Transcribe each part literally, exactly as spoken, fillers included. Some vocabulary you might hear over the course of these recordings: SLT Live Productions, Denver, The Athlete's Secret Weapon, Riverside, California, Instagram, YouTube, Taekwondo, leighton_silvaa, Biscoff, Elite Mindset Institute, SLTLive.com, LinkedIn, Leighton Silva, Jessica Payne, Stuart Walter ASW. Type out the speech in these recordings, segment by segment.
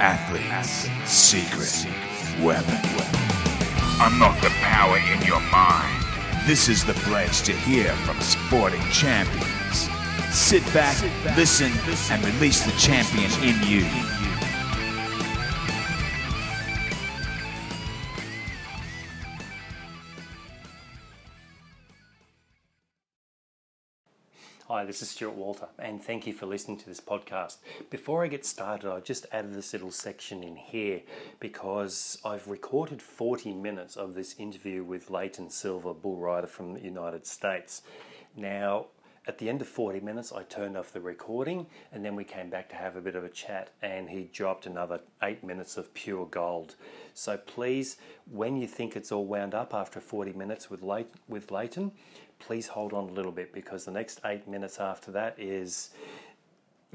Athlete's Secret Weapon. Unlock the power in your mind. This is the place to hear from sporting champions. Sit back, listen, and release the champion in you. Hi, this is Stuart Walter, and thank you for listening to this podcast. Before I get started, I just added this little section in here because I've recorded forty minutes of this interview with Leighton Silva, bull rider from the United States. Now, at the end of forty minutes, I turned off the recording, and then we came back to have a bit of a chat, and he dropped another eight minutes of pure gold. So please, when you think it's all wound up after forty minutes with Leighton, with Leighton, please hold on a little bit, because the next eight minutes after that is,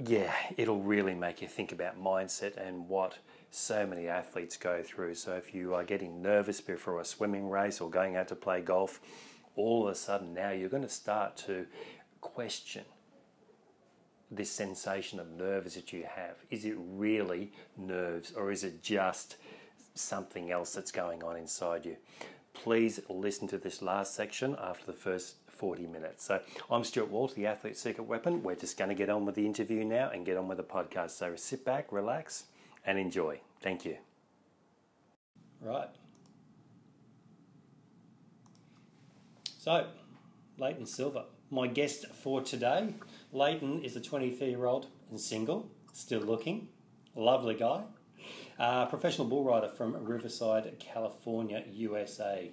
yeah, it'll really make you think about mindset and what so many athletes go through. So if you are getting nervous before a swimming race or going out to play golf, all of a sudden now you're going to start to question this sensation of nerves that you have. Is it really nerves, or is it just something else that's going on inside you? Please listen to this last section after the first forty minutes. So I'm Stuart Walter, the Athlete's Secret Weapon. We're just going to get on with the interview now and get on with the podcast. So sit back, relax, and enjoy. Thank you. Right. So, Leighton Silva, my guest for today. Leighton is a twenty-three-year-old and single, still looking, lovely guy. Uh, professional bull rider from Riverside, California, U S A.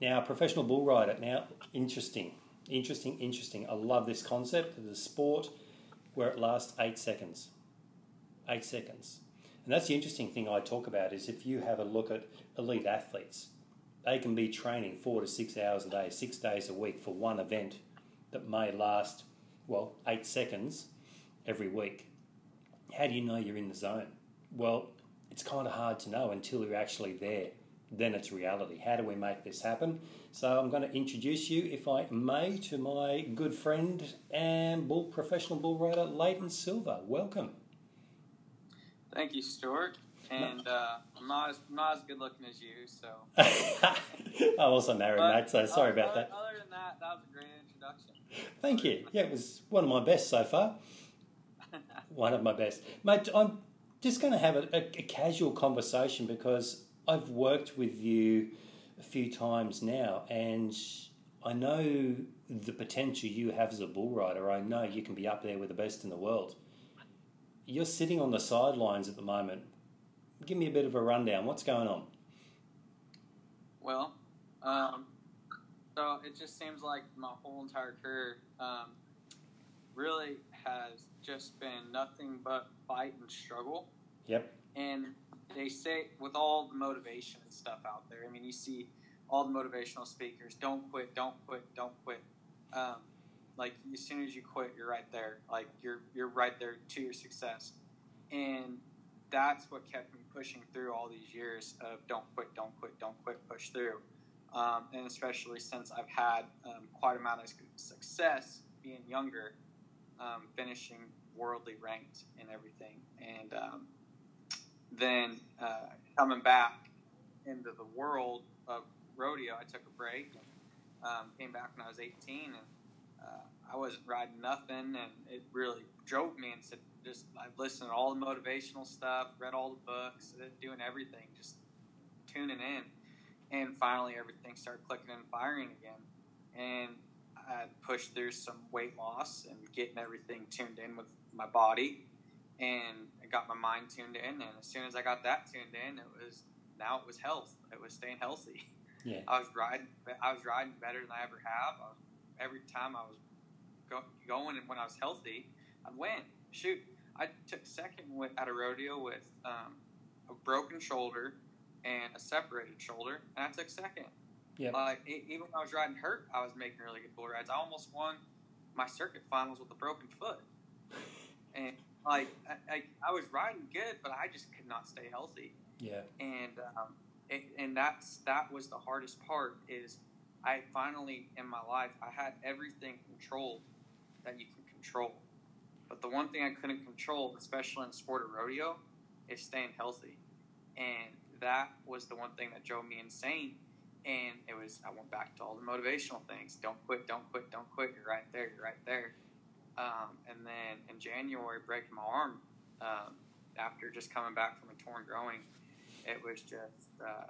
Now, professional bull rider. Now, interesting, interesting, interesting. I love this concept. The sport where it lasts eight seconds. Eight seconds. And that's the interesting thing I talk about is if you have a look at elite athletes, they can be training four to six hours a day, six days a week for one event that may last, well, eight seconds every week. How do you know you're in the zone? Well, it's kind of hard to know until you're actually there. Then it's reality. How do we make this happen? So I'm going to introduce you, if I may, to my good friend and bull professional bull rider, Leighton Silva. Welcome. Thank you, Stuart. And uh, I'm not as, not as good looking as you, so. I'm also married, but, mate, so sorry other, about that. Other than that, that was a great introduction. Thank you. Yeah, it was one of my best so far. One of my best. Mate, I'm just going to have a, a, a casual conversation because I've worked with you a few times now, and I know the potential you have as a bull rider. I know you can be up there with the best in the world. You're sitting on the sidelines at the moment. Give me a bit of a rundown. What's going on? Well, um, so it just seems like my whole entire career um, really has just been nothing but fight and struggle. Yep. And they say, with all the motivation and stuff out there, I mean, you see all the motivational speakers, don't quit, don't quit, don't quit. Um, like, as soon as you quit, you're right there. Like, you're you're right there to your success. And that's what kept me pushing through all these years of don't quit, don't quit, don't quit, push through. Um, and especially since I've had um, quite a amount of success being younger, um, finishing worldly ranked and everything. And um, then uh, coming back into the world of rodeo, I took a break and um, came back when I was eighteen. And uh, I wasn't riding nothing, and it really drove me and said, Just I've listened to all the motivational stuff, read all the books, doing everything, just tuning in. And finally, everything started clicking and firing again. And I pushed through some weight loss and getting everything tuned in with my body. And I got my mind tuned in. And as soon as I got that tuned in, it was now it was health. It was staying healthy. Yeah. I was riding. I was riding better than I ever have. I was, every time I was go, going, and when I was healthy, I'd win. Shoot. I took second with, at a rodeo with um, a broken shoulder and a separated shoulder, and I took second. Yeah. Like it, even when I was riding hurt, I was making really good bull rides. I almost won my circuit finals with a broken foot, and like I, I, I was riding good, but I just could not stay healthy. Yeah. And um, it, and that's that was the hardest part is I finally in my life I had everything controlled that you can control. But the one thing I couldn't control, especially in the sport of rodeo, is staying healthy. And that was the one thing that drove me insane. And it was, I went back to all the motivational things. Don't quit, don't quit, don't quit. You're right there, you're right there. Um, and then in January, breaking my arm, um, after just coming back from a torn groin, it was just, uh,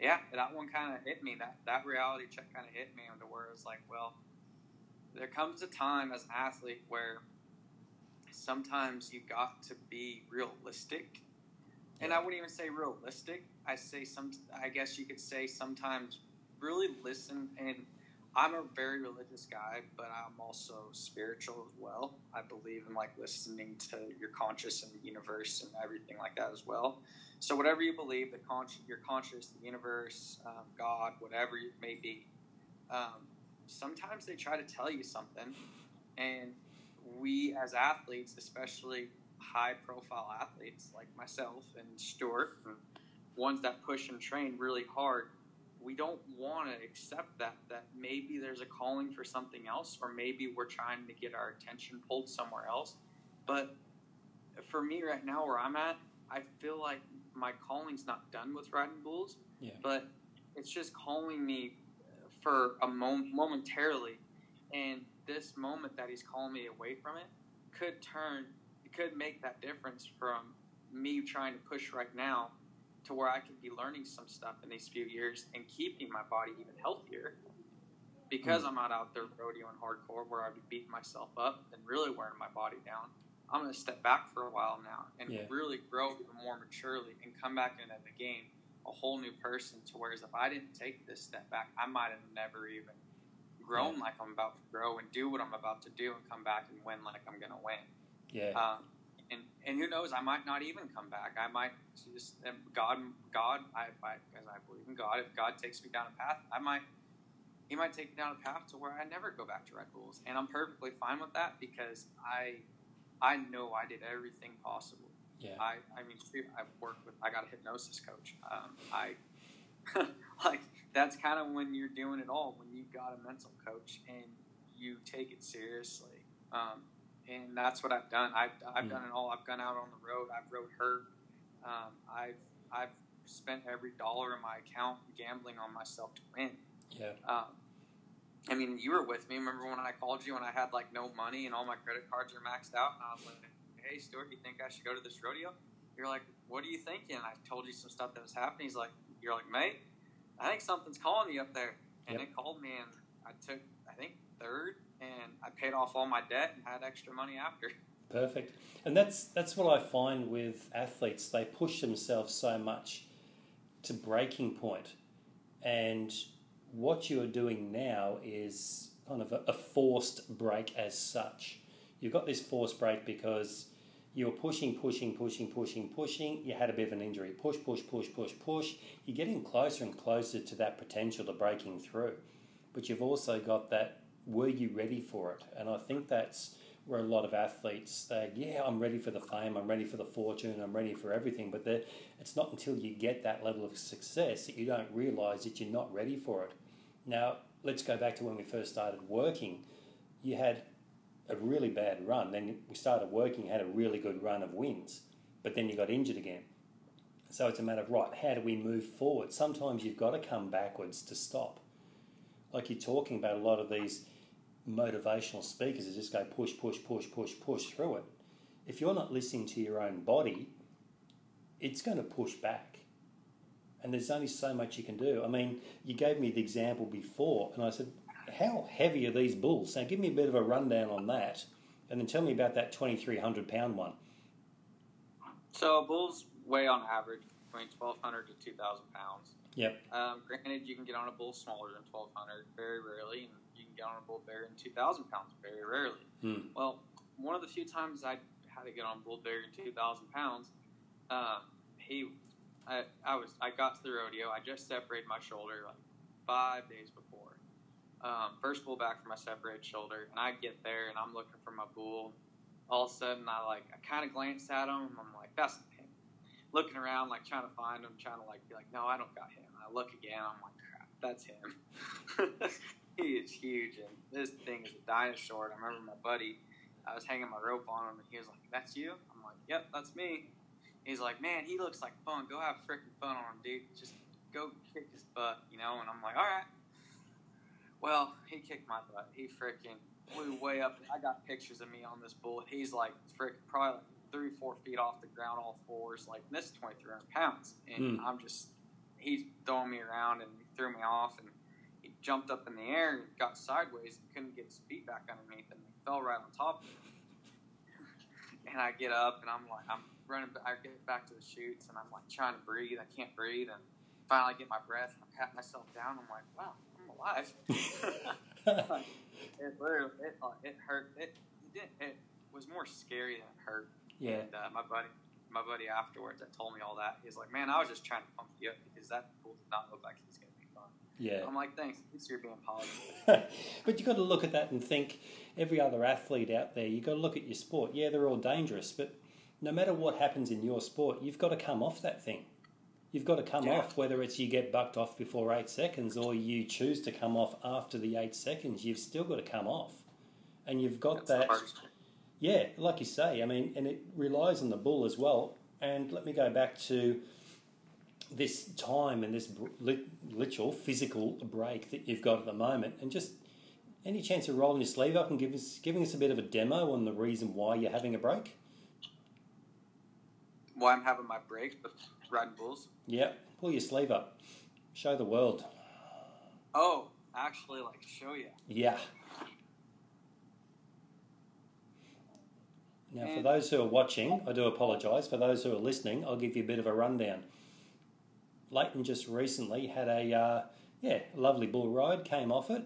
yeah, that one kind of hit me. That, that reality check kind of hit me into where it was like, well, there comes a time as an athlete where sometimes you got to be realistic. And I wouldn't even say realistic. I say some. I guess you could say sometimes really listen. And I'm a very religious guy, but I'm also spiritual as well. I believe in like listening to your conscious and the universe and everything like that as well. So whatever you believe, the conscious, your conscious, the universe, um, God, whatever it may be. Um, sometimes they try to tell you something, and we as athletes, especially high-profile athletes like myself and Stuart, and ones that push and train really hard, we don't want to accept that, that maybe there's a calling for something else, or maybe we're trying to get our attention pulled somewhere else. But for me right now where I'm at, I feel like my calling's not done with riding bulls, yeah. But it's just calling me for a moment momentarily. And this moment that he's calling me away from it could turn could make that difference from me trying to push right now to where I could be learning some stuff in these few years and keeping my body even healthier, because mm. I'm not out there rodeoing hardcore where I'd be beating myself up and really wearing my body down. I'm going to step back for a while now and yeah. really grow more maturely and come back into the game a whole new person, to whereas if I didn't take this step back, I might have never even grown yeah. like I'm about to grow and do what I'm about to do and come back and win like I'm going to win. Yeah, um, and and who knows? I might not even come back. I might just God, God, I, I, because I believe in God. If God takes me down a path, I might, He might take me down a path to where I never go back to Red Bulls, and I'm perfectly fine with that, because I, I know I did everything possible. Yeah, I, I mean, I've worked with. I got a hypnosis coach. Um, I, like that's kind of when you're doing it all. When you've got a mental coach and you take it seriously. Um, And that's what I've done. I've, I've mm. done it all. I've gone out on the road. I've rode hurt. Um, I've I've spent every dollar in my account gambling on myself to win. Yeah. Um, I mean, you were with me. Remember when I called you and I had, like, no money and all my credit cards are maxed out? And I was like, hey, Stuart, you think I should go to this rodeo? You're like, what are you thinking? And I told you some stuff that was happening. He's like, you're like, mate, I think something's calling you up there. And yep. It called me, and I took, I think, third. And I paid off all my debt and had extra money after. Perfect. And that's that's what I find with athletes. They push themselves so much to breaking point. And what you are doing now is kind of a, a forced break as such. You've got this forced break because you're pushing, pushing, pushing, pushing, pushing. You had a bit of an injury. Push, push, push, push, push. You're getting closer and closer to that potential to breaking through. But you've also got that, were you ready for it? And I think that's where a lot of athletes, they, yeah, I'm ready for the fame, I'm ready for the fortune, I'm ready for everything, but it's not until you get that level of success that you don't realise that you're not ready for it. Now, let's go back to when we first started working. You had a really bad run, then we started working, had a really good run of wins, but then you got injured again. So it's a matter of, right, how do we move forward? Sometimes you've got to come backwards to stop. Like you're talking about, a lot of these motivational speakers is just go push, push, push, push, push through it. If you're not listening to your own body, it's going to push back. And there's only so much you can do. I mean, you gave me the example before, and I said, how heavy are these bulls? Now, give me a bit of a rundown on that, and then tell me about that twenty-three hundred pound one. So bulls weigh on average between twelve hundred to two thousand pounds. Yep. Um, granted, you can get on a bull smaller than twelve hundred very rarely, and you can get on a bull bigger than two thousand pounds very rarely. Hmm. Well, one of the few times I had to get on a bull bigger than two thousand pounds, um, he, I, I was, I got to the rodeo. I just separated my shoulder like five days before. Um, first bull back from my separated shoulder, and I get there and I'm looking for my bull. All of a sudden, I like, I kind of glanced at him, and I'm like, that's looking around, like, trying to find him, trying to, like, be like, no, I don't got him. I look again, I'm like, crap, that's him. He is huge, and this thing is a dinosaur. And I remember my buddy, I was hanging my rope on him, and he was like, that's you? I'm like, yep, that's me. He's like, man, he looks like fun. Go have freaking fun on him, dude. Just go kick his butt, you know? And I'm like, all right. Well, he kicked my butt. He freaking flew way up. I got pictures of me on this bullet. He's like freaking probably like three, four feet off the ground, all fours. Like, this is twenty-three hundred pounds. And mm. I'm just, he's throwing me around and threw me off. And he jumped up in the air and got sideways and couldn't get his feet back underneath him. He fell right on top of him. And I get up and I'm like, I'm running back, I get back to the chutes and I'm like trying to breathe. I can't breathe. And finally I get my breath and I pat myself down. I'm like, wow, I'm alive. it, literally, it, it hurt. It, it, it was more scary than it hurt. Yeah. And uh, my buddy, my buddy afterwards that told me all that, he's like, man, I was just trying to pump you up because that pool did not look like it was going to be fun. Yeah. I'm like, thanks. At least you're being positive. But you got to look at that and think every other athlete out there, you got to look at your sport. Yeah, they're all dangerous, but no matter what happens in your sport, you've got to come off that thing. You've got to come yeah. off, whether it's you get bucked off before eight seconds or you choose to come off after the eight seconds, you've still got to come off. And you've got That's that. Yeah, like you say, I mean, and it relies on the bull as well. And let me go back to this time and this literal physical break that you've got at the moment, and just any chance of rolling your sleeve up and give us, giving us a bit of a demo on the reason why you're having a break? Why I'm having my break, but riding bulls? Yeah, pull your sleeve up. Show the world. Oh, actually, like, show you. Yeah. Now, and for those who are watching, I do apologise. For those who are listening, I'll give you a bit of a rundown. Leighton just recently had a uh, yeah lovely bull ride, came off it.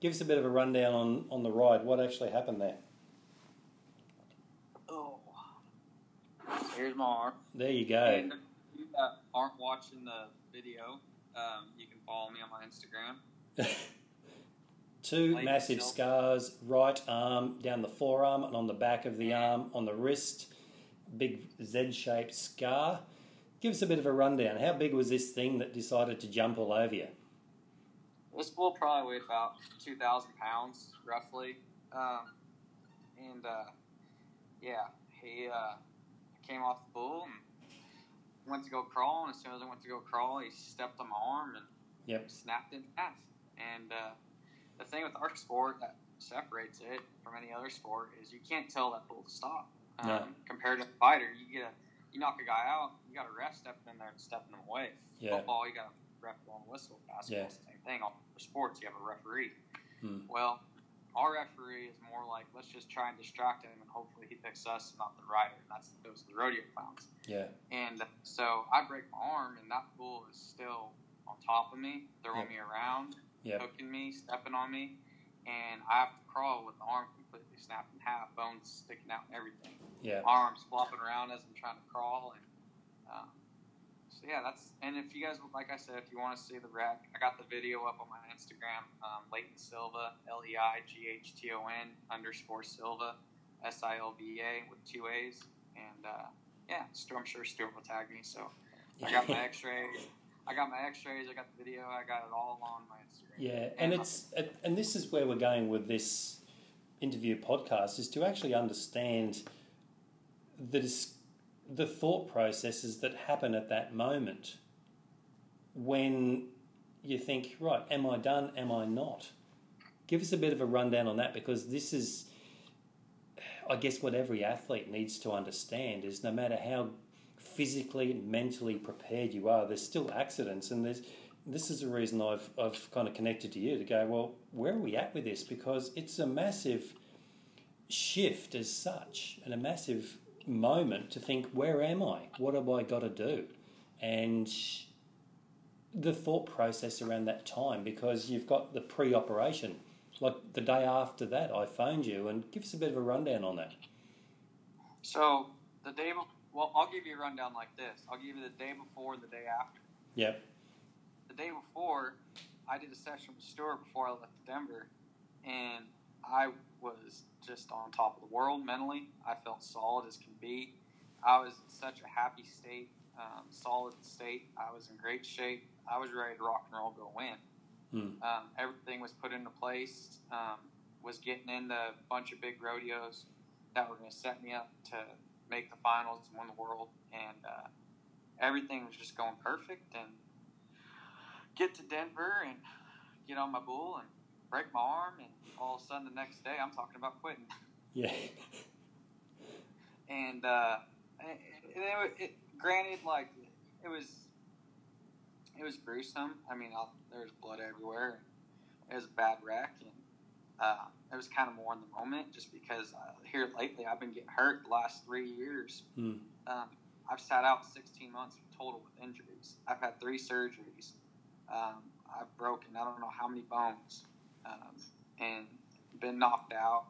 Give us a bit of a rundown on, on the ride. What actually happened there? Oh, here's my arm. There you go. And if you uh, aren't watching the video, um, you can follow me on my Instagram. Two Leighton massive Silva. Scars, right arm, down the forearm, and on the back of the arm, on the wrist. Big Z-shaped scar. Give us a bit of a rundown. How big was this thing that decided to jump all over you? This bull probably weighed about two thousand pounds, roughly. Um, and, uh, yeah, he uh, came off the bull and went to go crawl. And as soon as I went to go crawl, he stepped on my arm and yep. snapped in half. And uh, the thing with our sport that separates it from any other sport is you can't tell that bull to stop. Um, no. Compared to a fighter, you get a... You knock a guy out, you got a ref stepping in there and stepping him away. Yeah. Football, you got a ref blowing a whistle. Basketball, yeah. same thing. All sports, you have a referee. Hmm. Well, our referee is more like, let's just try and distract him, and hopefully he picks us and not the rider. And that's those are the rodeo clowns. Yeah. And so I break my arm, and that bull is still on top of me, throwing yep. me around, yep. hooking me, stepping on me, and I have to crawl with the arm completely snapped in half, bones sticking out and everything. Yeah. Arms flopping around as I'm trying to crawl. And um, so, yeah, that's – and if you guys – like I said, if you want to see the wreck, I got the video up on my Instagram, um, Leighton Silva, L E I G H T O N underscore Silva, S I L V A with two A's. And, uh, yeah, I'm sure Stuart will tag me. So I got my x-rays. I got my x-rays. I got the video. I got it all on my Instagram. Yeah, and, and it's – and this is where we're going with this interview podcast is to actually understand – The, dis- the thought processes that happen at that moment when you think, right, am I done, am I not? Give us a bit of a rundown on that, because this is, I guess, what every athlete needs to understand is no matter how physically and mentally prepared you are, there's still accidents, and there's, this is the reason I've, I've kind of connected to you to go, well, where are we at with this? Because it's a massive shift as such and a massive moment to think, where am I? What have I got to do? And the thought process around that time, because you've got the pre-operation, like the day after that, I phoned you, and give us a bit of a rundown on that. So the day, be- well, I'll give you a rundown like this. I'll give you the day before and the day after. Yep. The day before, I did a session with Stuart before I left Denver, and I was just on top of the world mentally. I felt solid as can be. I was in such a happy state, um, solid state. I was in great shape. I was ready to rock and roll, go win. Hmm. Um, everything was put into place. Um, was getting into a bunch of big rodeos that were going to set me up to make the finals and win the world, and uh, everything was just going perfect, and get to Denver and get on my bull and break my arm, and all of a sudden the next day I'm talking about quitting. Yeah. And uh, it, it, it, granted, like, it was it was gruesome. I mean, I'll, there was blood everywhere. It was a bad wreck, and uh, it was kind of more in the moment, just because uh, here lately I've been getting hurt the last three years. Mm. Um, I've sat out sixteen months total with injuries. I've had three surgeries. Um, I've broken I don't know how many bones, um, and been knocked out.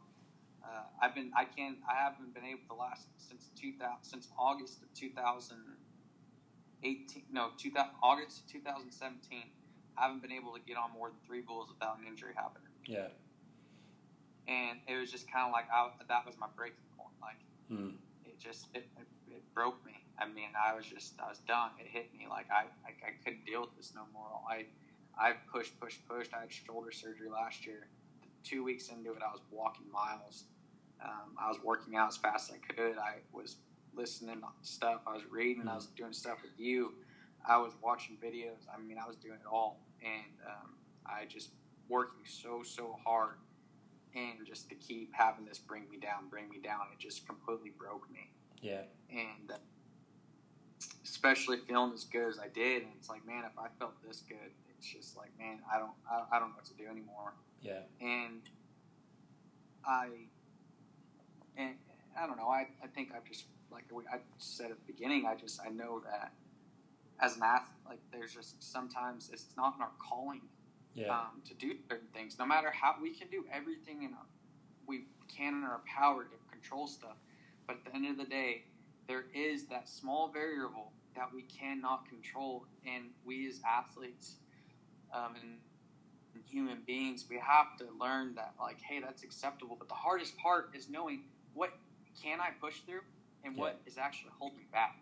Uh, I've been I can I haven't been able to last since two thousand since August of two thousand eighteen no two thousand August of two thousand seventeen. I haven't been able to get on more than three bulls without an injury happening. Yeah. And it was just kind of like I, that was my breaking point. Like mm. it just it, it, it broke me. I mean, I was just I was done. It hit me like I I, I couldn't deal with this no more. I I pushed pushed pushed. I had shoulder surgery last year. Two weeks into it, I was walking miles. Um, I was working out as fast as I could. I was listening to stuff. I was reading. I was doing stuff with you. I was watching videos. I mean, I was doing it all. And um, I just working so, so hard. And just to keep having this bring me down, bring me down, it just completely broke me. Yeah. And uh, especially feeling as good as I did. And it's like, man, if I felt this good, it's just like, man, I don't, I, I don't know what to do anymore. Yeah. And I, and I don't know, I, I think I've just, like I said at the beginning, I just, I know that as an athlete, like there's just sometimes it's not in our calling yeah. um, to do certain things. No matter how, we can do everything in our, we can in our power to control stuff. But at the end of the day, there is that small variable that we cannot control. And we as athletes um, and human beings, we have to learn that, like, hey, that's acceptable. But the hardest part is knowing what can I push through and yeah. what is actually holding me back.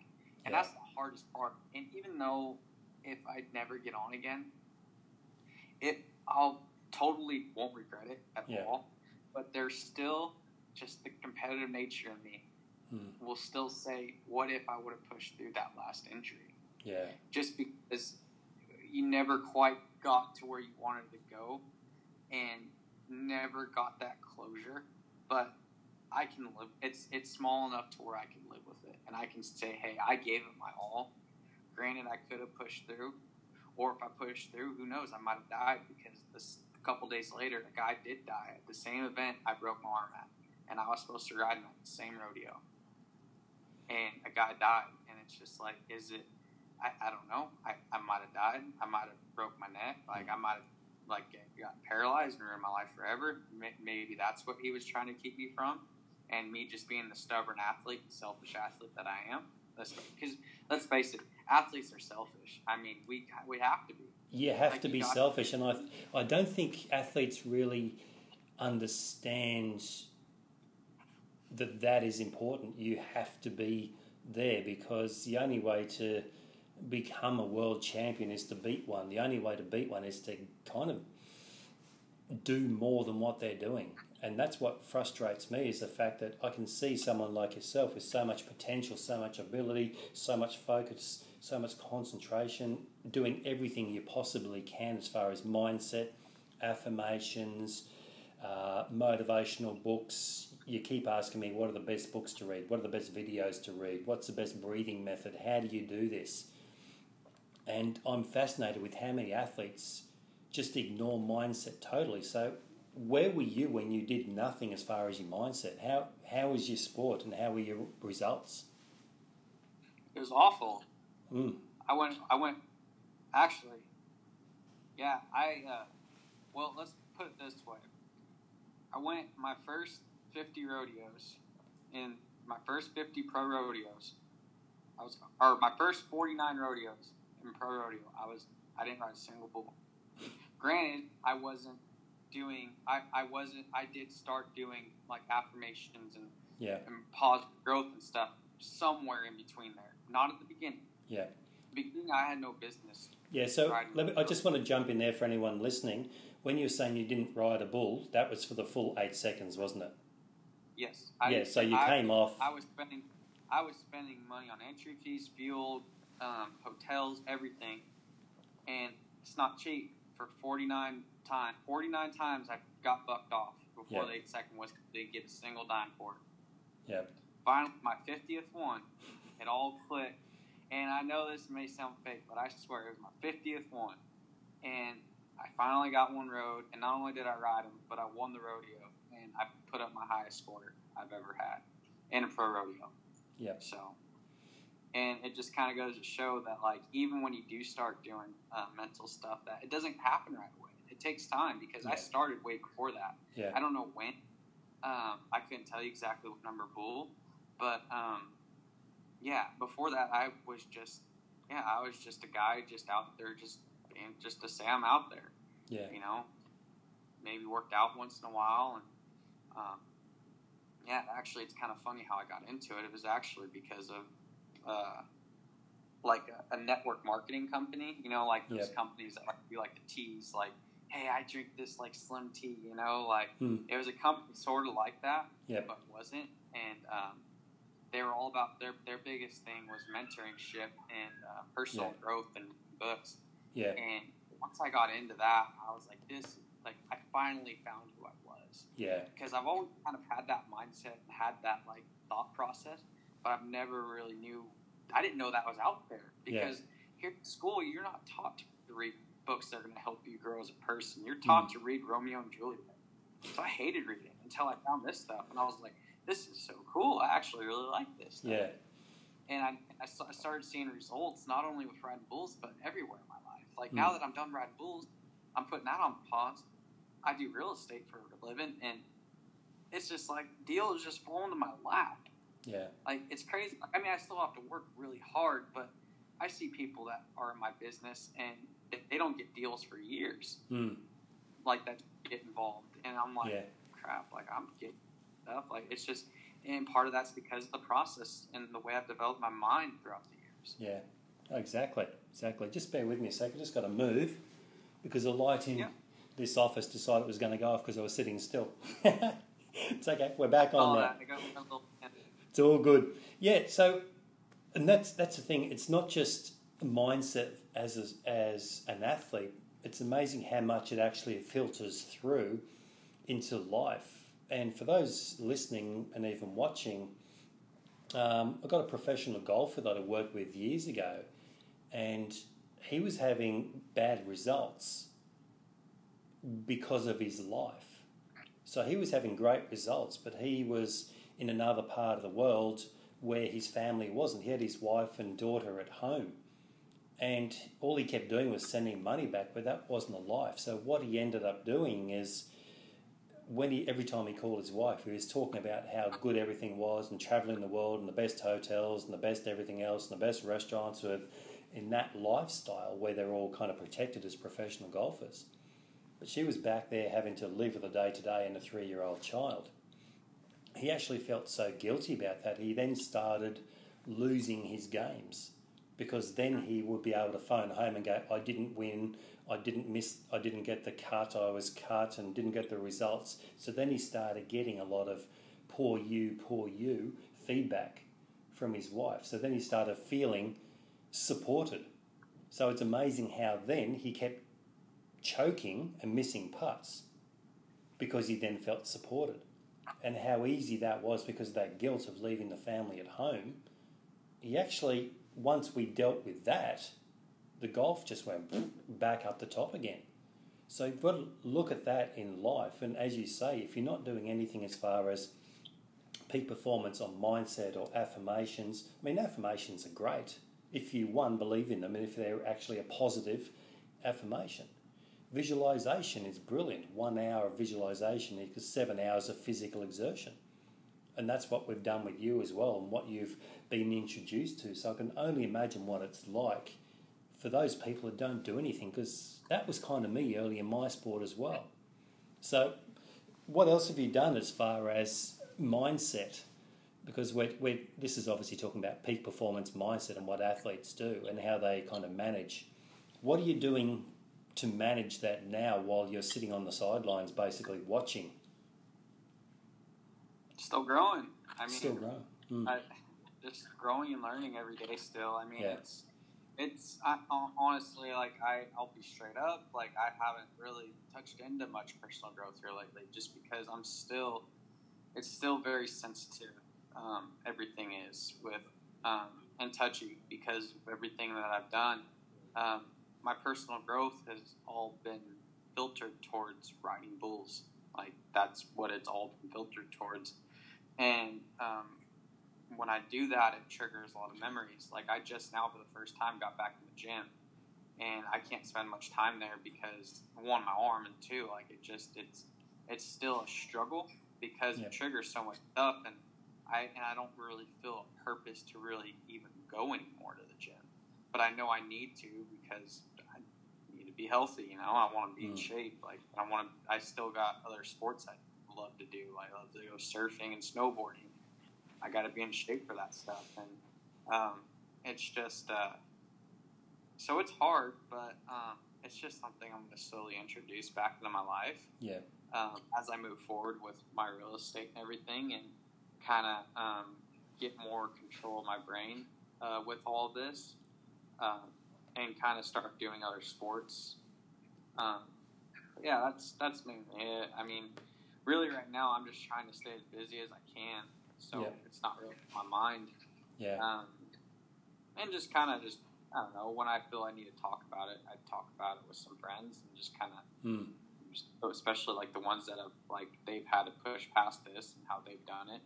And yeah. that's the hardest part. And even though if I never get on again, it I'll totally won't regret it at yeah. all. But there's still just the competitive nature in me hmm. will still say, what if I would have pushed through that last injury? Yeah. Just because you never quite got to where you wanted to go and never got that closure, but I can live. It's it's small enough to where I can live with it, and I can say, hey, I gave it my all. Granted, I could have pushed through, or if I pushed through, who knows, I might have died, because this, a couple days later, a guy did die at the same event I broke my arm at, and I was supposed to ride him at the same rodeo, and a guy died. And it's just like, is it I, I don't know. I, I might have died. I might have broke my neck. Like, I might have, like, got paralyzed and ruined my life forever. Maybe that's what he was trying to keep me from. And me just being the stubborn athlete, selfish athlete that I am. Because, let's face it, athletes are selfish. I mean, we we have to be. You have like, to you be selfish. To be. And I, I don't think athletes really understand that that is important. You have to be there, because the only way to become a world champion is to beat one. The only way to beat one is to kind of do more than what they're doing. And that's what frustrates me, is the fact that I can see someone like yourself with so much potential, so much ability, so much focus, so much concentration, doing everything you possibly can as far as mindset, affirmations, uh, motivational books. You keep asking me, what are the best books to read? What are the best videos to read? What's the best breathing method? How do you do this? And I'm fascinated with how many athletes just ignore mindset totally. So where were you when you did nothing as far as your mindset? How how was your sport and how were your results? It was awful. Mm. I went, I went, actually, yeah, I, uh, well, let's put it this way. I went my first fifty rodeos, in my first fifty pro rodeos, I was, or my first forty-nine rodeos, in pro rodeo, I was I didn't ride a single bull. Granted, I wasn't doing I, I wasn't I did start doing like affirmations and yeah and positive growth and stuff somewhere in between there. Not at the beginning. Yeah. Beginning I had no business. Yeah. So let me, I just want to jump in there for anyone listening. When you were saying you didn't ride a bull, that was for the full eight seconds, wasn't it? Yes. I, yeah. So you I, came off. I was spending I was spending money on entry fees, fuel, um, hotels, everything, and it's not cheap. For forty-nine times, forty-nine times I got bucked off before yep. the second was didn't get a single dime for it. Yep. Finally, my fiftieth one, it all clicked. And I know this may sound fake, but I swear it was my fiftieth one. And I finally got one rode, and not only did I ride them, but I won the rodeo, and I put up my highest score I've ever had in a pro rodeo. Yep. So, and it just kind of goes to show that, like, even when you do start doing uh, mental stuff, that it doesn't happen right away. It takes time, because yeah. I started way before that. Yeah. I don't know when. Um, I couldn't tell you exactly what number bull, but um, yeah, before that, I was just, yeah, I was just a guy just out there, just and just to say I'm out there. Yeah. You know, maybe worked out once in a while, and um, yeah, actually, it's kind of funny how I got into it. It was actually because of uh, like a, a network marketing company, you know, like those yep. companies that like do like the teas, like, hey, I drink this like slim tea, you know, like hmm. it was a company sort of like that, yep. but wasn't. And um, they were all about their their biggest thing was mentorship and uh, personal yeah. growth and books. Yeah. And once I got into that, I was like, this, like, I finally found who I was. Yeah. Because I've always kind of had that mindset and had that, like, thought process, but I've never really knew, I didn't know that was out there. Because yeah. here at school, you're not taught to read books that are going to help you grow as a person. You're taught mm. to read Romeo and Juliet. So I hated reading until I found this stuff. And I was like, this is so cool. I actually really like this stuff. Yeah. And I, I started seeing results, not only with riding bulls, but everywhere in my life. Like, mm. now that I'm done riding bulls, I'm putting that on pause. I do real estate for a living, and it's just like deal is just falling to my lap. Yeah. Like, it's crazy. I mean, I still have to work really hard, but I see people that are in my business and they, they don't get deals for years. Mm. Like, that get involved. And I'm like, yeah. crap, like I'm getting stuff. Like, it's just, and part of that's because of the process and the way I've developed my mind throughout the years. Yeah, exactly. Exactly. Just bear with me a second. I just got to move because the lighting. Yeah. This office decided it was going to go off because I was sitting still. It's okay. We're back on now. It's all good. Yeah. So, and that's that's the thing. It's not just mindset as a, as an athlete. It's amazing how much it actually filters through into life. And for those listening and even watching, um, I got a professional golfer that I worked with years ago, and he was having bad results because of his life. So he was having great results, but he was in another part of the world where his family wasn't. He had his wife and daughter at home, and all he kept doing was sending money back, but that wasn't a life. So what he ended up doing is, when he every time he called his wife, he was talking about how good everything was and traveling the world and the best hotels and the best everything else and the best restaurants with, in that lifestyle where they're all kind of protected as professional golfers. But she was back there having to live with a day-to-day and a three-year-old child. He actually felt so guilty about that, he then started losing his games, because then he would be able to phone home and go, I didn't win, I didn't miss, I didn't get the cut, I was cut and didn't get the results. So then he started getting a lot of poor you, poor you feedback from his wife. So then he started feeling supported. So it's amazing how then he kept choking and missing putts because he then felt supported, and how easy that was because of that guilt of leaving the family at home. He actually, once we dealt with that, the golf just went back up the top again. So you've got to look at that in life, and as you say, if you're not doing anything as far as peak performance on mindset or affirmations, I mean, affirmations are great if you, one, believe in them and if they're actually a positive affirmation. Visualization is brilliant. One hour of visualization equals seven hours of physical exertion. And that's what we've done with you as well, and what you've been introduced to. So I can only imagine what it's like for those people that don't do anything, because that was kind of me early in my sport as well. So what else have you done as far as mindset? Because we're, we're, this is obviously talking about peak performance mindset and what athletes do and how they kind of manage. What are you doing to manage that now while you're sitting on the sidelines basically watching? Still growing. I mean, Still growing. Mm. I, just growing and learning every day still. I mean, yeah. it's, it's I, honestly, like, I, I'll be straight up. Like, I haven't really touched into much personal growth here lately just because I'm still, it's still very sensitive. Um, everything is with, um, and touchy because of everything that I've done. Um, my personal growth has all been filtered towards riding bulls. Like, that's what it's all been filtered towards. And, um, when I do that, it triggers a lot of memories. Like, I just now for the first time got back to the gym, and I can't spend much time there because, one, my arm, and two, like, it just, it's, it's still a struggle because yeah. it triggers so much stuff, and I, and I don't really feel a purpose to really even go anymore to the gym. But I know I need to because I need to be healthy, you know, I want to be mm. in shape. Like, I want to, I still got other sports I love to do. Like, I love to go surfing and snowboarding. I got to be in shape for that stuff. And um, it's just, uh, so it's hard, but um, it's just something I'm going to slowly introduce back into my life. Yeah. Um, as I move forward with my real estate and everything, and kind of um, get more control of my brain uh, with all of this, um, and kind of start doing other sports. Um, yeah, that's, that's mainly it. I mean, really right now I'm just trying to stay as busy as I can. So yeah. it's not really on my mind. Yeah. Um, and just kind of just, I don't know, when I feel I need to talk about it, I talk about it with some friends and just kind of, mm. especially like the ones that have, like, they've had to push past this and how they've done it.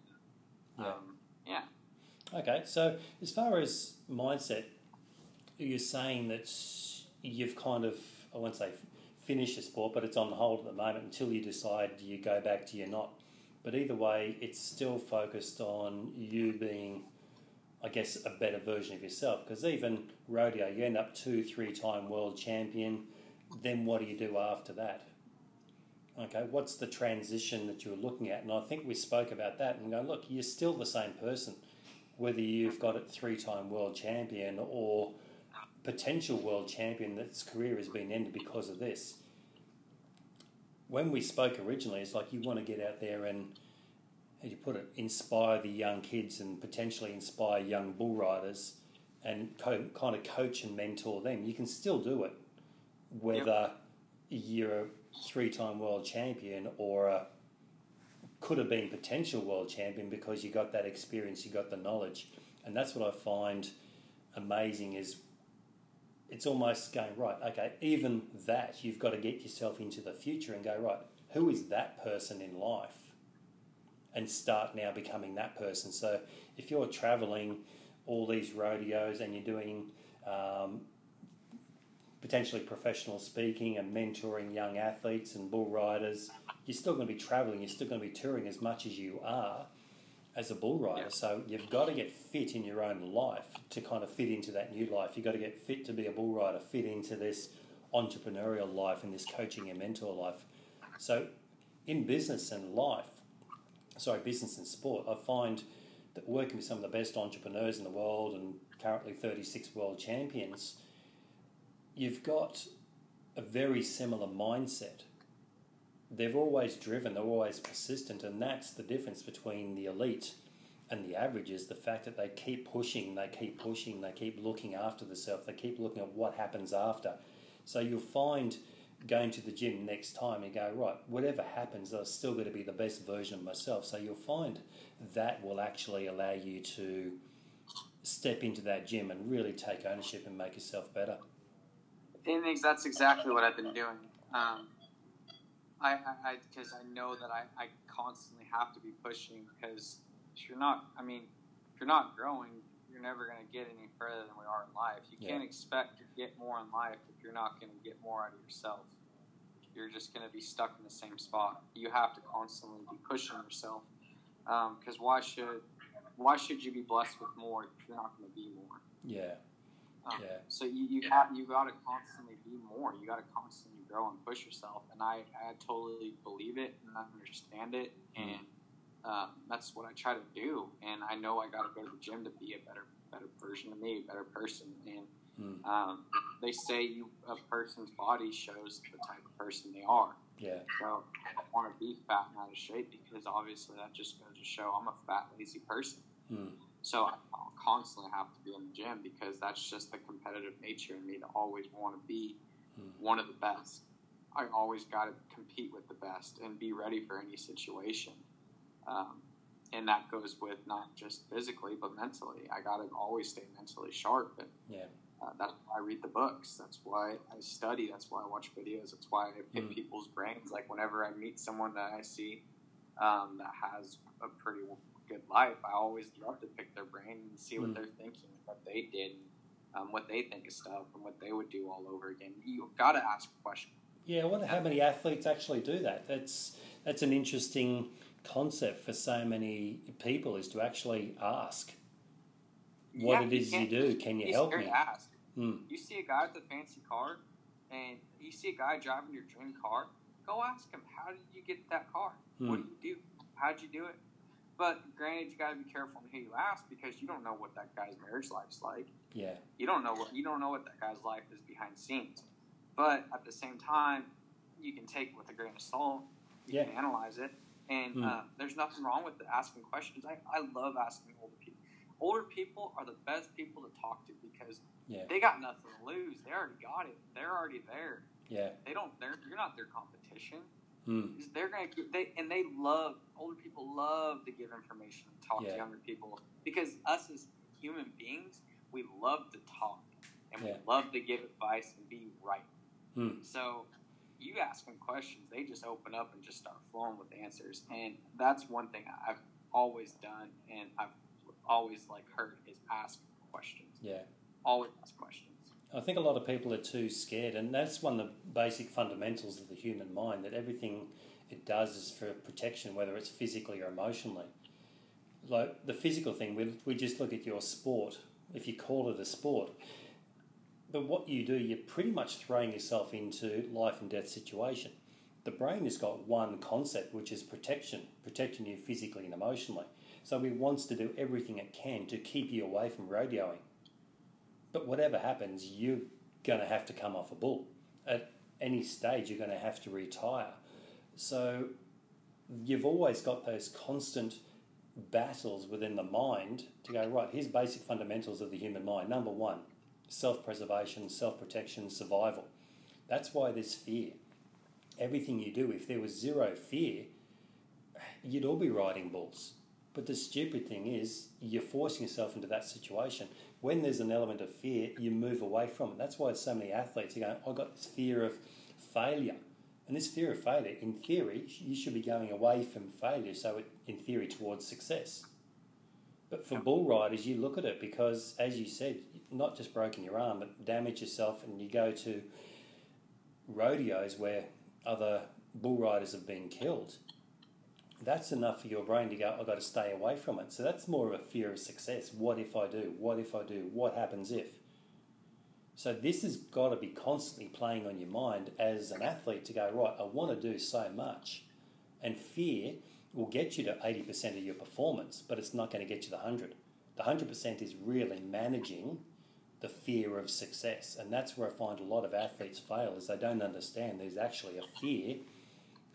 Yeah. Um, yeah. Okay. So as far as mindset, you're saying that you've kind of, I won't say finished the sport, but it's on hold at the moment until you decide you go back to your not. But either way, it's still focused on you being, I guess, a better version of yourself. Because even rodeo, you end up two, three-time world champion. Then what do you do after that? Okay, what's the transition that you're looking at? And I think we spoke about that and go, look, you're still the same person, whether you've got a three-time world champion or potential world champion that's career has been ended because of this. When we spoke originally, it's like you want to get out there and, how do you put it, inspire the young kids and potentially inspire young bull riders and co- kind of coach and mentor them. You can still do it, whether yep. you're a three-time world champion or a could have been potential world champion because you got that experience, you got the knowledge. And that's what I find amazing is it's almost going, right, okay, even that, you've got to get yourself into the future and go, right, who is that person in life? And start now becoming that person. So if you're travelling all these rodeos and you're doing um, potentially professional speaking and mentoring young athletes and bull riders, you're still going to be travelling, you're still going to be touring as much as you are as a bull rider. So you've got to get fit in your own life to kind of fit into that new life. You've got to get fit to be a bull rider, fit into this entrepreneurial life and this coaching and mentor life. So in business and life, sorry, business and sport, I find that working with some of the best entrepreneurs in the world and currently thirty-six world champions, you've got a very similar mindset. They've always driven, they're always persistent, and that's the difference between the elite and the average is the fact that they keep pushing, they keep pushing, they keep looking after themselves, they keep looking at what happens after. So you'll find going to the gym next time and go, right, whatever happens, I'm still going to be the best version of myself. So you'll find that will actually allow you to step into that gym and really take ownership and make yourself better. And that's exactly what I've been doing. Um, I, because I, I know that I, I constantly have to be pushing because if you're not, I mean, if you're not growing, you're never going to get any further than we are in life. You yeah. can't expect to get more in life if you're not going to get more out of yourself. You're just going to be stuck in the same spot. You have to constantly be pushing yourself because um, why should why should you be blessed with more if you're not going to be more? Yeah. Um, yeah. So you you yeah. got you got to constantly be more. You got to constantly grow and push yourself. And I, I totally believe it and I understand it. Mm. And um, that's what I try to do. And I know I got to go to the gym to be a better better version of me, a better person. And mm. um, they say you a person's body shows the type of person they are. Yeah. So I don't want to be fat and out of shape because obviously that just goes to show I'm a fat, lazy person. Mm. So I'll constantly have to be in the gym because that's just the competitive nature in me to always want to be mm-hmm. one of the best. I always got to compete with the best and be ready for any situation. Um, and that goes with not just physically, but mentally. I got to always stay mentally sharp. And yeah. uh, that's why I read the books. That's why I study. That's why I watch videos. That's why I pick mm-hmm. people's brains. Like whenever I meet someone that I see um, that has a pretty good life, I always love to pick their brain and see what mm. they're thinking, what they did, um, what they think of stuff, and what they would do all over again. You've got to ask questions. Yeah, I wonder how many athletes actually do that. That's that's an interesting concept for so many people, is to actually ask what yeah, it is you, you do. Can you help me? Ask. Mm. You see a guy with a fancy car, and you see a guy driving your dream car, go ask him, how did you get that car? Mm. What did you do? How did you do it? But granted, you got to be careful in who you ask, because you don't know what that guy's marriage life's like. Yeah. You don't know what you don't know what that guy's life is behind the scenes. But at the same time, you can take it with a grain of salt. You yeah. can analyze it, and mm. uh, there's nothing wrong with asking questions. I, I love asking older people. Older people are the best people to talk to, because yeah. they got nothing to lose. They already got it. They're already there. Yeah. They don't. They're you're not their competition. Mm. They're gonna keep, they and they love older people love to give information and talk yeah. to younger people, because us as human beings, we love to talk and yeah. we love to give advice and be right. Mm. So you ask them questions, they just open up and just start flowing with answers, and that's one thing I've always done, and I've always like heard is ask questions. Yeah, always ask questions. I think a lot of people are too scared, and that's one of the basic fundamentals of the human mind, that everything it does is for protection, whether it's physically or emotionally. Like the physical thing, we, we just look at your sport, if you call it a sport. But what you do, you're pretty much throwing yourself into life and death situation. The brain has got one concept, which is protection, protecting you physically and emotionally. So it wants to do everything it can to keep you away from rodeoing. But whatever happens, you're going to have to come off a bull. At any stage, you're going to have to retire. So you've always got those constant battles within the mind to go, right, here's basic fundamentals of the human mind. Number one, self-preservation, self-protection, survival. That's why there's fear. Everything you do, if there was zero fear, you'd all be riding bulls. But the stupid thing is, you're forcing yourself into that situation. When there's an element of fear, you move away from it. That's why so many athletes are going, I've got this fear of failure. And this fear of failure, in theory, you should be going away from failure, so it, in theory, towards success. But for bull riders, you look at it because, as you said, not just broken your arm, but damage yourself, and you go to rodeos where other bull riders have been killed. That's enough for your brain to go, I've got to stay away from it. So that's more of a fear of success. What if I do? What if I do? What happens if? So this has got to be constantly playing on your mind as an athlete to go, right, I want to do so much. And fear will get you to eighty percent of your performance, but it's not going to get you the one hundred. The one hundred percent is really managing the fear of success. And that's where I find a lot of athletes fail, is they don't understand there's actually a fear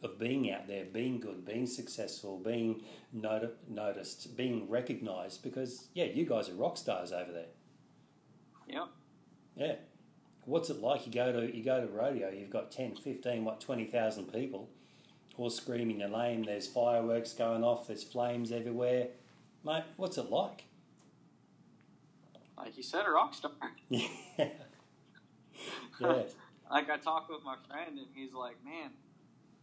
of being out there, being good, being successful, being not- noticed, being recognised, because, yeah, you guys are rock stars over there. Yep. Yeah. What's it like? You go to you go to rodeo, you've got ten, fifteen, what, twenty thousand people all screaming your name, there's fireworks going off, there's flames everywhere. Mate, what's it like? Like you said, a rock star. Yeah. Yeah. Like I talked with my friend, and he's like, man,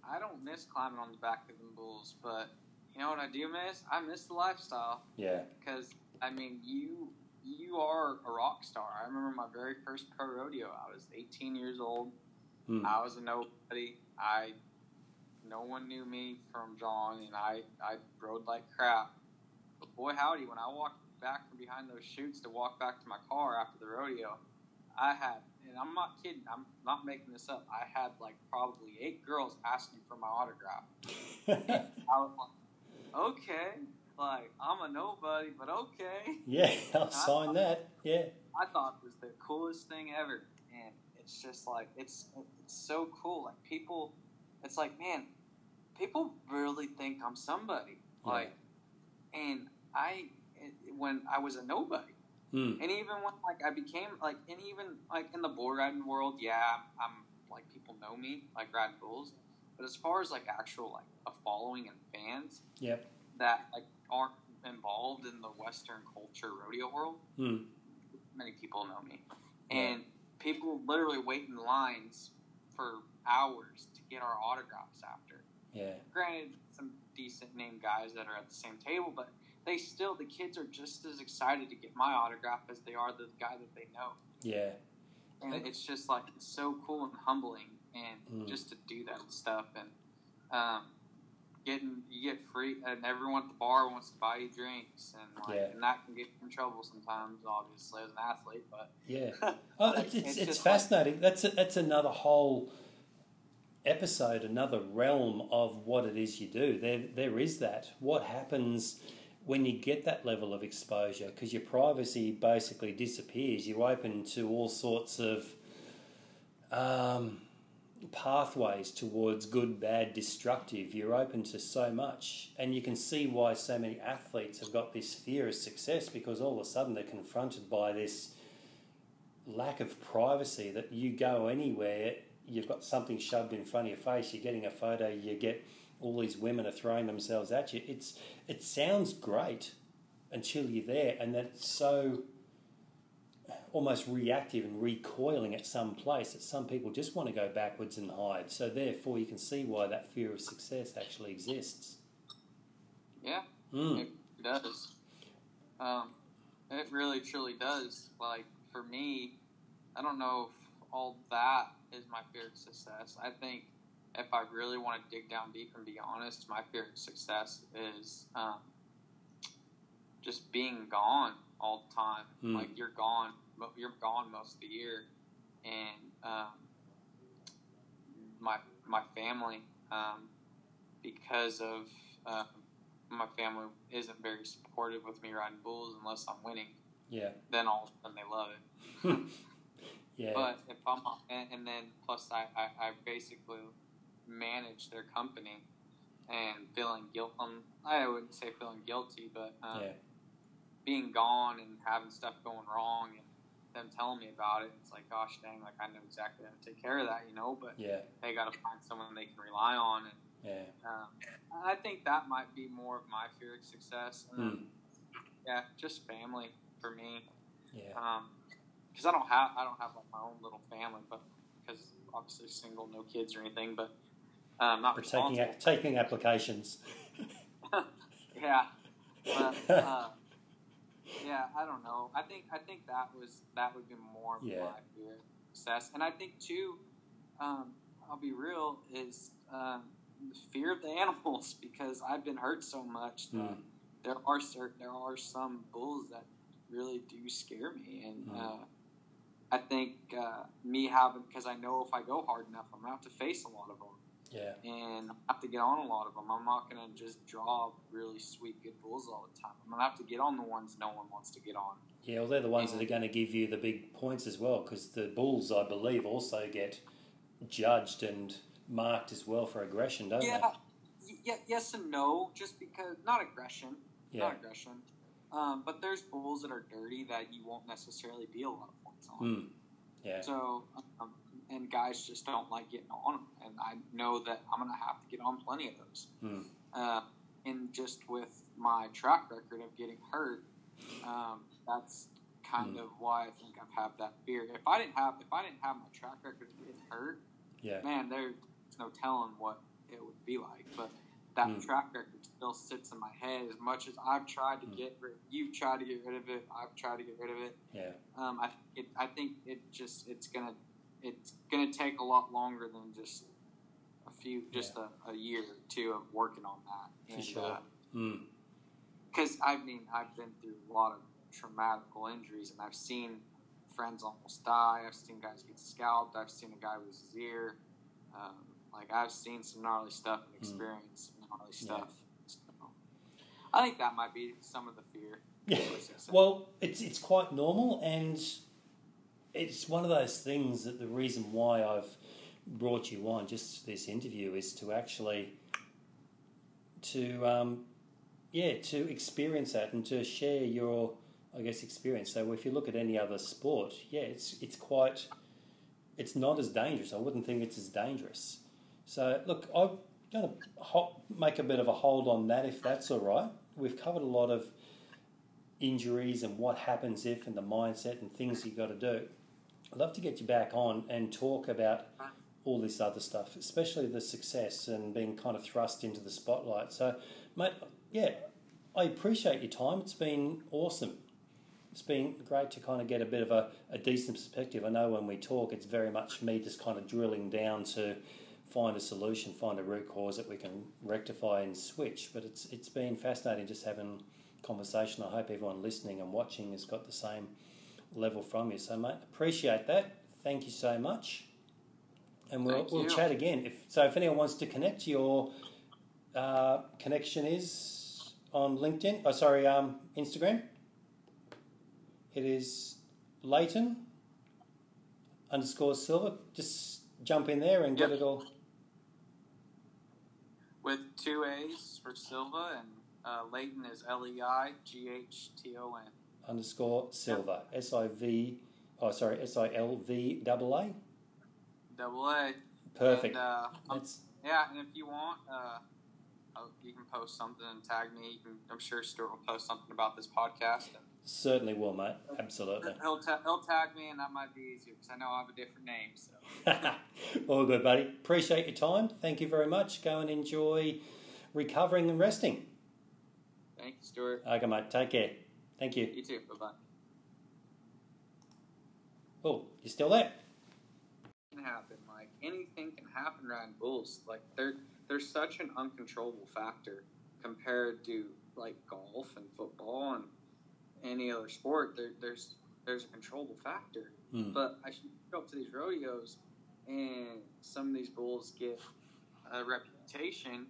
I don't miss climbing on the back of the bulls, but you know what I do miss? I miss the lifestyle. Yeah. Because, I mean, you you are a rock star. I remember my very first pro rodeo. I was eighteen years old. Mm. I was a nobody. I no one knew me from John, and I, I rode like crap. But boy howdy, when I walked back from behind those chutes to walk back to my car after the rodeo, I had, and I'm not kidding, I'm not making this up, I had like probably eight girls asking for my autograph. I was like, okay, like, I'm a nobody, but okay. Yeah, I'll sign thought, that, yeah. I thought it was the coolest thing ever, and it's just like, it's, it's so cool. Like, people, it's like, man, people really think I'm somebody. Yeah. Like, and I, when I was a nobody. Mm. And even when like I became like, and even like in the bull riding world, yeah, I'm, I'm like, people know me, like ride bulls, but as far as like actual like a following and fans, yep, that like aren't involved in the Western culture rodeo world, mm. many people know me, and yeah. people literally wait in lines for hours to get our autographs after. Yeah, granted, some decent name guys that are at the same table, but they still, the kids are just as excited to get my autograph as they are the guy that they know. Yeah. And it's just like, it's so cool and humbling, and mm. just to do that stuff, and um, getting, you get free, and everyone at the bar wants to buy you drinks, and like, yeah. and that can get you in trouble sometimes, obviously, as an athlete, but. Yeah. Oh, like, it's, it's, it's, it's fascinating. Like, that's, a, that's another whole episode, another realm of what it is you do. There, there is that. What happens when you get that level of exposure, because your privacy basically disappears. You're open to all sorts of um, pathways towards good, bad, destructive. You're open to so much. And you can see why so many athletes have got this fear of success, because all of a sudden they're confronted by this lack of privacy, that you go anywhere, you've got something shoved in front of your face, you're getting a photo, you get... all these women are throwing themselves at you. It's it sounds great until you're there, and that's so almost reactive and recoiling at some place that some people just want to go backwards and hide. So therefore, you can see why that fear of success actually exists. Yeah, mm. it does. Um, it really, truly does. Like, for me, I don't know if all that is my fear of success. I think if I really want to dig down deep and be honest, my fear of success is um, just being gone all the time. Mm. Like, you're gone, you're gone most of the year, and um, my my family, um, because of uh, my family isn't very supportive with me riding bulls unless I'm winning. Yeah. Then all of a sudden they love it. yeah. But if I'm and, and then plus I I, I basically manage their company, and feeling guilt, um, I wouldn't say feeling guilty, but um, yeah. being gone and having stuff going wrong and them telling me about it, it's like, gosh dang, like I know exactly how to take care of that, you know, but yeah. they got to find someone they can rely on. And yeah. um, I think that might be more of my fear of success. And, mm. yeah, just family for me. Yeah. Um, because I don't have, I don't have like my own little family, but because obviously single, no kids or anything, but Um, not taking a- taking applications. yeah, but, uh, yeah. I don't know. I think I think that was that would be more yeah. my fear of success, and I think too, um, I'll be real, is uh, the fear of the animals, because I've been hurt so much that mm. there are certain, there are some bulls that really do scare me, and mm. uh, I think uh, me having, because I know if I go hard enough, I'm gonna have to face a lot of them. Yeah. And I have to get on a lot of them. I'm not going to just draw really sweet, good bulls all the time. I'm going to have to get on the ones no one wants to get on. Yeah, well, they're the ones and that are going to give you the big points as well, because the bulls, I believe, also get judged and marked as well for aggression, don't yeah, they? Yeah, yes and no, just because, not aggression, yeah. not aggression, um, but there's bulls that are dirty that you won't necessarily be a lot of points on. Mm. Yeah. So, um, and guys just don't like getting on them. And I know that I'm going to have to get on plenty of those. Mm. Uh, and just with my track record of getting hurt, um, that's kind mm. of why I think I've had that fear. If I didn't have, if I didn't have my track record of getting hurt, yeah. man, there's no telling what it would be like. But that mm. track record still sits in my head as much as I've tried to mm. get rid. You've tried to get rid of it. I've tried to get rid of it. Yeah. Um, I, it, I think it just, it's going to, it's going to take a lot longer than just a few, just yeah. a, a year or two of working on that. And, for sure. Because, uh, mm. I mean, I've been through a lot of traumatic injuries, and I've seen friends almost die. I've seen guys get scalped. I've seen a guy lose his ear. Um, like, I've seen some gnarly stuff and experienced mm. some gnarly stuff. Yeah. So, I think that might be some of the fear. Yeah. Well, it's it's quite normal, and it's one of those things that the reason why I've brought you on just this interview is to actually to um, yeah, to experience that and to share your, I guess, experience. So if you look at any other sport, yeah, it's it's quite, it's not as dangerous. I wouldn't think it's as dangerous. So look, I'm going to make a bit of a hold on that, if that's all right. We've covered a lot of injuries and what happens if and the mindset and things you've got to do. I'd love to get you back on and talk about all this other stuff, especially the success and being kind of thrust into the spotlight. So, mate, yeah, I appreciate your time. It's been awesome. It's been great to kind of get a bit of a, a decent perspective. I know when we talk, it's very much me just kind of drilling down to find a solution, find a root cause that we can rectify and switch. But it's it's been fascinating just having conversation. I hope everyone listening and watching has got the same level from you. So, mate, appreciate that. Thank you so much. And we'll, we'll chat again. If, so if anyone wants to connect, your uh, connection is on LinkedIn. Oh, sorry, um, Instagram. It is Leighton underscore Silva. Just jump in there and yep. get it all. With two A's for Silva, and uh, Leighton is L E I G H T O N. Underscore Silva. Yep. S I V, oh, sorry, S I L V A A. Double A. Perfect. And, uh, yeah, and if you want, uh, you can post something and tag me. You can, I'm sure Stuart will post something about this podcast. Certainly will, mate. Absolutely. He'll, ta- he'll tag me, and that might be easier because I know I have a different name. So. All good, buddy. Appreciate your time. Thank you very much. Go and enjoy recovering and resting. Thank you, Stuart. Okay, mate. Take care. Thank you. You too. Bye-bye. Oh, you still there? Happen, like anything can happen around bulls. Like they're they're such an uncontrollable factor compared to like golf and football and any other sport. There, there's there's a controllable factor. Mm. But I should go up to these rodeos, and some of these bulls get a reputation.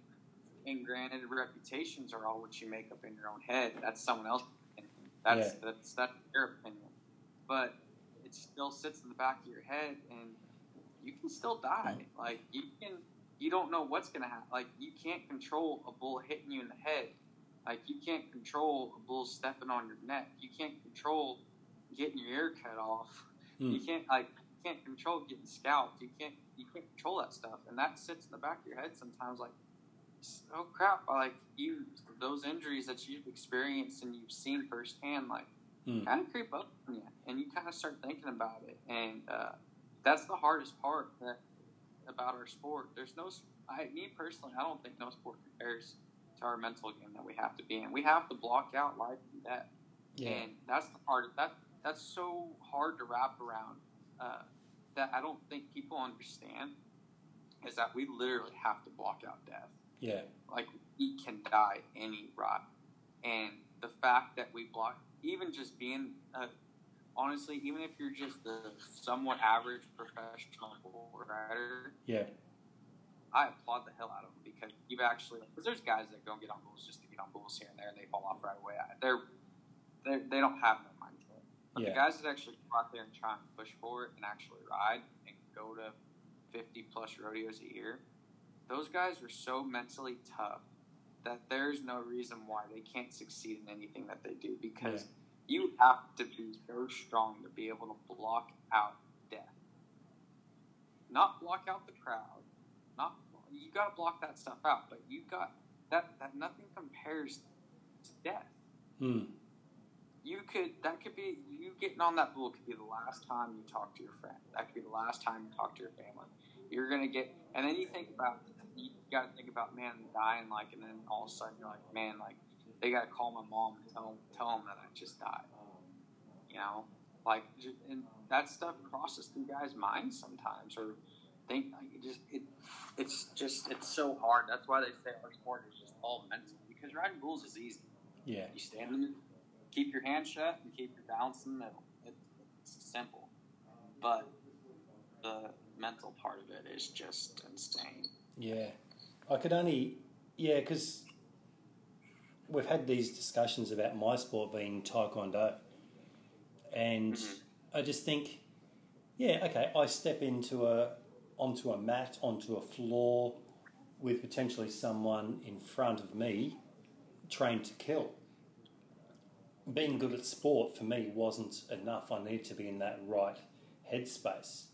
And granted, reputations are all what you make up in your own head. That's someone else's opinion. That's yeah. that's that's their opinion. But it still sits in the back of your head and. You can still die. Like you can, you don't know what's gonna happen. Like you can't control a bull hitting you in the head. Like you can't control a bull stepping on your neck. You can't control getting your ear cut off. Mm. You can't like you can't control getting scalped. You can't you can't control that stuff. And that sits in the back of your head sometimes. Like oh crap! Like you those injuries that you've experienced and you've seen firsthand, like mm. kind of creep up on you, and you kind of start thinking about it and. uh That's the hardest part that, about our sport. There's no, I, me personally, I don't think no sport compares to our mental game that we have to be in. We have to block out life and death, yeah. and that's the part that that's so hard to wrap around uh, that I don't think people understand is that we literally have to block out death. Yeah, like we can die any rot, and the fact that we block, even just being a honestly, even if you're just a somewhat average professional rider, yeah, I applaud the hell out of them because you've actually because there's guys that go and get on bulls just to get on bulls here and there and they fall off right away. They're, they're they don't have that mindset. But yeah. the guys that actually go out there and try and push for it and actually ride and go to fifty plus rodeos a year, those guys are so mentally tough that there's no reason why they can't succeed in anything that they do because. Yeah. You have to be so strong to be able to block out death. Not block out the crowd. Not you got to block that stuff out, but you got that that nothing compares to death. Hmm. You could that could be you getting on that bull could be the last time you talk to your friend. That could be the last time you talk to your family. You're gonna get, and then you think about you got to think about man dying like, and then all of a sudden you're like man like. They gotta call my mom and tell tell them that I just died. You know, like and that stuff crosses through guys' minds sometimes, or think like it just it it's just it's so hard. That's why they say our sport is just all mental because riding bulls is easy. Yeah, you stand in, keep your hand shut, and keep your balance in the middle. It, it's simple, but the mental part of it is just insane. Yeah, I could only yeah because. We've had these discussions about my sport being Taekwondo. And I just think, yeah, okay, I step into a, onto a mat, onto a floor with potentially someone in front of me trained to kill. Being good at sport for me wasn't enough. I needed to be in that right headspace,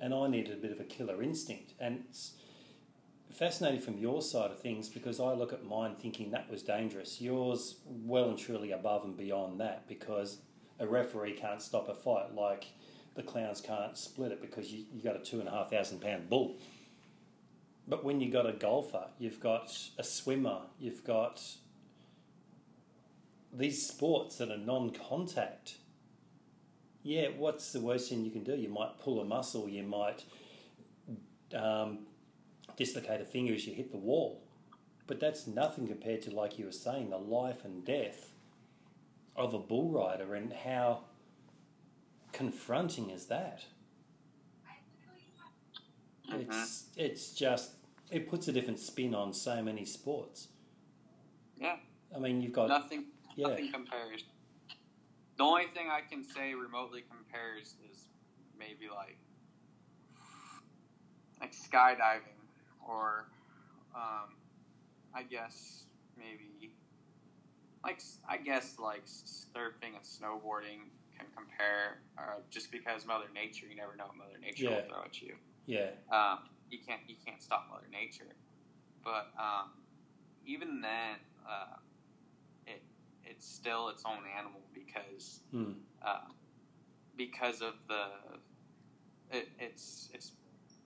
and I needed a bit of a killer instinct. And it's fascinating from your side of things, because I look at mine thinking that was dangerous. Yours, well and truly above and beyond that, because a referee can't stop a fight like the clowns can't split it, because you, you got a two and a half thousand pound bull. But when you got a golfer, you've got a swimmer, you've got these sports that are non-contact. Yeah, what's the worst thing you can do? You might pull a muscle, you might um, dislocate a finger as you hit the wall. But that's nothing compared to, like you were saying, the life and death of a bull rider, and how confronting is that? Mm-hmm. It's it's just, it puts a different spin on so many sports. Yeah. I mean, you've got... Nothing, yeah. nothing compares. The only thing I can say remotely compares is maybe like like skydiving, or um, I guess maybe like I guess like surfing and snowboarding can compare, uh, just because Mother Nature, you never know what Mother Nature yeah. will throw at you. Yeah. Um, you can't you can't stop Mother Nature, but um, even then, uh, it it's still its own animal, because hmm. uh, because of the it, it's it's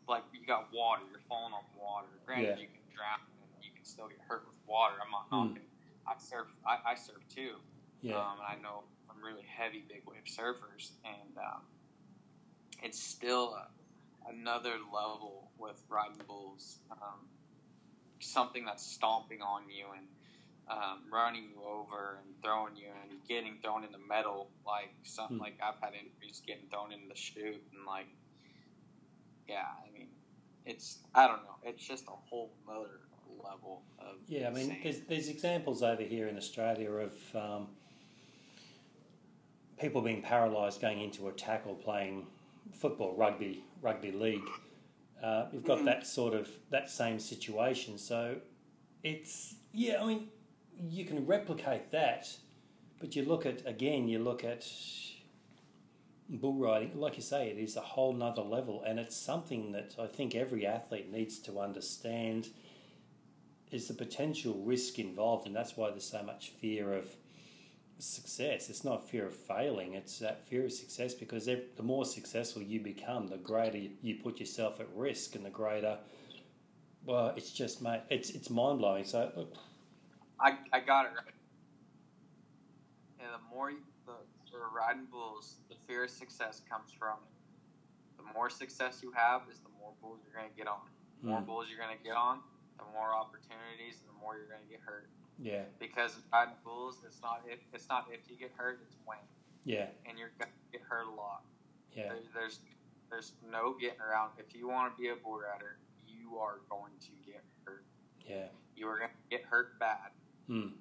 like you got water, you're falling on water. Granted, yeah. you can drown and you can still get hurt with water. I'm not knocking. Hmm. I surf. I, I surf too. Yeah. Um, and I know some really heavy big wave surfers, and um, it's still. Uh, another level with riding bulls, um, something that's stomping on you and um, running you over and throwing you and getting thrown in the metal, like something mm. like I've had injuries getting thrown in the chute, and like, yeah, I mean, it's, I don't know, it's just a whole other level of yeah. I mean, there's, there's examples over here in Australia of um, people being paralysed going into a tackle playing football, rugby, rugby league. Uh, we've got that sort of, that same situation. So it's, yeah, I mean, you can replicate that, but you look at, again, you look at bull riding, like you say, it is a whole nother level, and it's something that I think every athlete needs to understand is the potential risk involved, and that's why there's so much fear of success. It's not fear of failing, it's that fear of success, because the more successful you become, the greater you put yourself at risk, and the greater, well, it's just, mate, it's it's mind-blowing. So look, I, I got it right. And the more you, the, the riding bulls, the fear of success comes from it. The more success you have is the more bulls you're going to get on. The mm. more bulls you're going to get on, the more opportunities, and the more you're going to get hurt. Yeah. Because riding bulls, it's not if it's not if you get hurt, it's when. Yeah. And you're gonna get hurt a lot. Yeah. There, there's there's no getting around. If you want to be a bull rider, you are going to get hurt. Yeah. You are gonna get hurt bad. Hmm.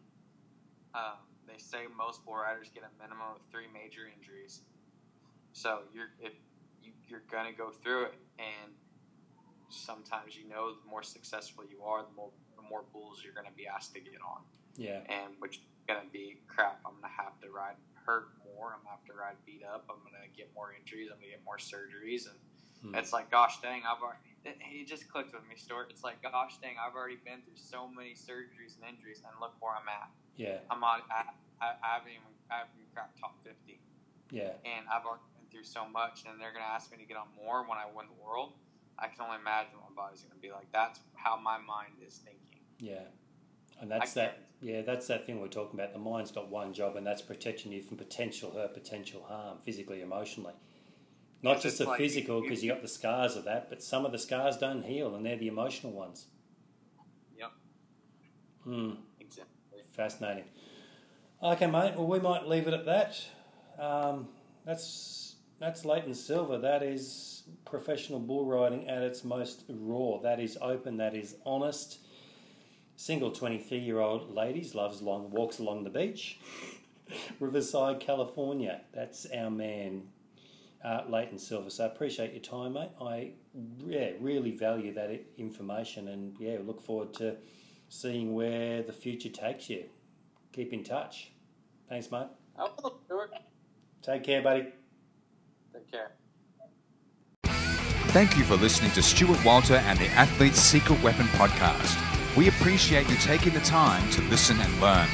Um, they say most bull riders get a minimum of three major injuries. So you're if you, you're gonna go through it, and sometimes you know the more successful you are, the more more bulls you're going to be asked to get on. Yeah. And which is going to be, crap, I'm going to have to ride hurt more, I'm going to have to ride beat up, I'm going to get more injuries, I'm going to get more surgeries, and mm. it's like, gosh dang, I've already, he just clicked with me, Stuart, it's like, gosh dang, I've already been through so many surgeries and injuries, and look where I'm at. Yeah. I'm on, I, I, I haven't even, I haven't even cracked top fifty. Yeah. And I've already been through so much, and they're going to ask me to get on more when I win the world. I can only imagine what my body's going to be like. That's how my mind is thinking. Yeah, and that's that. Yeah, that's that thing we're talking about. The mind's got one job, and that's protecting you from potential hurt, potential harm, physically, emotionally. Not just the like, physical, because you, you got the scars of that, but some of the scars don't heal, and they're the emotional ones. Yep. Hmm. Exactly. Fascinating. Okay, mate. Well, we might leave it at that. Um, that's that's Leighton Silva. That is professional bull riding at its most raw. That is open. That is honest. Single twenty-three-year-old ladies, loves long walks along the beach. Riverside, California. That's our man, uh, Leighton Silva. So I appreciate your time, mate. I yeah, really value that information, and yeah, look forward to seeing where the future takes you. keep in touch. Thanks, mate. I will, Stuart. Take care, buddy. Take care. Thank you for listening to Stuart Walter and the Athlete's Secret Weapon podcast. We appreciate you taking the time to listen and learn.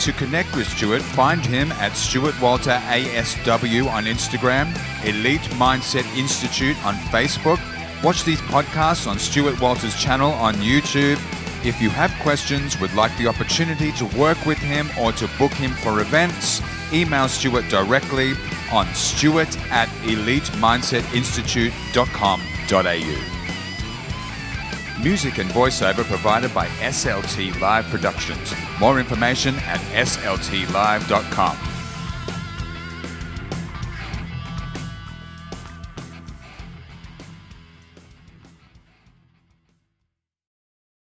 To connect with Stuart, find him at Stuart Walter A S W on Instagram, Elite Mindset Institute on Facebook. Watch these podcasts on Stuart Walter's channel on YouTube. If you have questions, would like the opportunity to work with him or to book him for events, email Stuart directly on stuart at elite mindset institute dot com dot a u. Music and voiceover provided by S L T Live Productions. More information at S L T live dot com.